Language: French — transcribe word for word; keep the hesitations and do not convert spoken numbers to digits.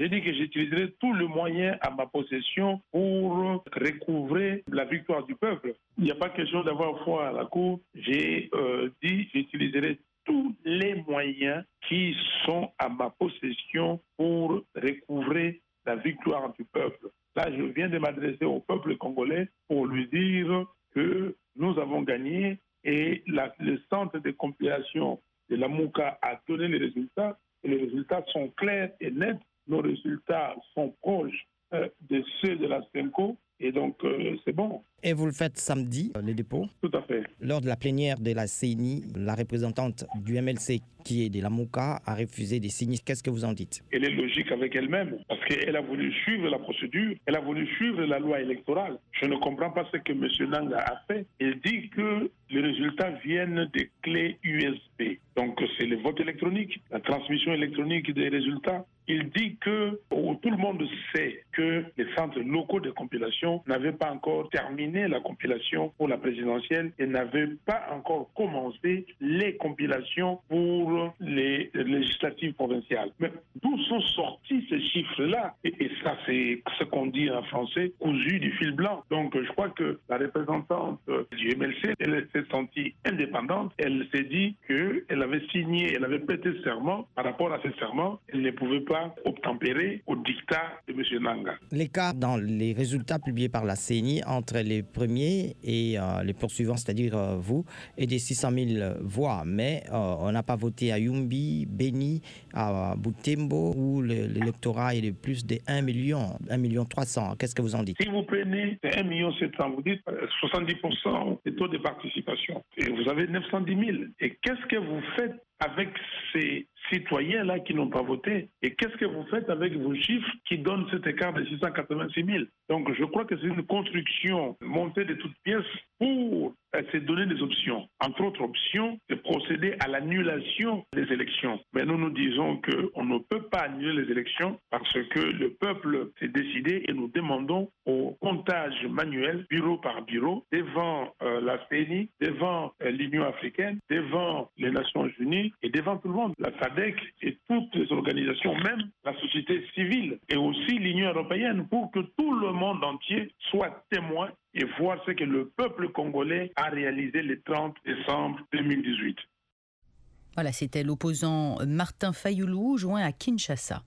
J'ai dit que j'utiliserai tous les moyens à ma possession pour recouvrer la victoire du peuple. Il n'y a pas question d'avoir foi à la Cour. J'ai euh, dit que j'utiliserai tous les moyens qui sont à ma possession pour recouvrer la victoire du peuple. Là, je viens de m'adresser au peuple congolais pour lui dire que nous avons gagné et la, le centre de compilation de Lamuka a donné les résultats. Et les résultats sont clairs et nets. Nos résultats sont proches euh, de ceux de la CENCO. Et donc, euh, c'est bon. Et vous le faites samedi, les dépôts? Tout à fait. Lors de la plénière de la C E N I, la représentante du M L C, qui est de la MOCA, a refusé de signer. Qu'est-ce que vous en dites? Elle est logique avec elle-même, parce qu'elle a voulu suivre la procédure, elle a voulu suivre la loi électorale. Je ne comprends pas ce que M. Nanga a fait. Il dit que les résultats viennent des clés U S B. Donc, c'est le vote électronique, la transmission électronique des résultats. Il dit que oh, tout le monde sait que les centres locaux de compilation n'avait pas encore terminé la compilation pour la présidentielle et n'avait pas encore commencé les compilations pour les législatives provinciales. Mais d'où sont sortis ces chiffres-là? Et, et ça, c'est ce qu'on dit en français, cousu du fil blanc. Donc, je crois que la représentante du M L C, elle s'est sentie indépendante. Elle s'est dit qu'elle avait signé, elle avait prêté serment. Par rapport à ce serment, elle ne pouvait pas obtempérer au diktat de M. Nanga. L'écart dans les résultats publics par la C E N I entre les premiers et euh, les poursuivants, c'est-à-dire euh, vous, et des six cent mille voix. Mais euh, on n'a pas voté à Yumbi, Beni, à Butembo, où l'électorat est de plus de un million, un million trois cent. Qu'est-ce que vous en dites? Si vous prenez un million sept cent mille, vous dites soixante-dix pour cent des taux de participation. Et vous avez neuf cent dix mille. Et qu'est-ce que vous faites avec ces citoyens-là qui n'ont pas voté? Et qu'est-ce que vous faites avec vos chiffres qui donnent cet écart de six cent quatre-vingt-six mille? Donc je crois que c'est une construction montée de toutes pièces pour se donner des options. Entre autres options, de procéder à l'annulation des élections. Mais nous nous disons qu'on ne peut pas annuler les élections parce que le peuple s'est décidé et nous demandons au comptage manuel, bureau par bureau, devant euh, la C E N I, devant euh, l'Union africaine, devant les Nations unies, et devant tout le monde, la SADEC et toutes les organisations, même la société civile et aussi l'Union européenne, pour que tout le monde entier soit témoin et voir ce que le peuple congolais a réalisé le trente décembre deux mille dix-huit. Voilà, c'était l'opposant Martin Fayulu, joint à Kinshasa.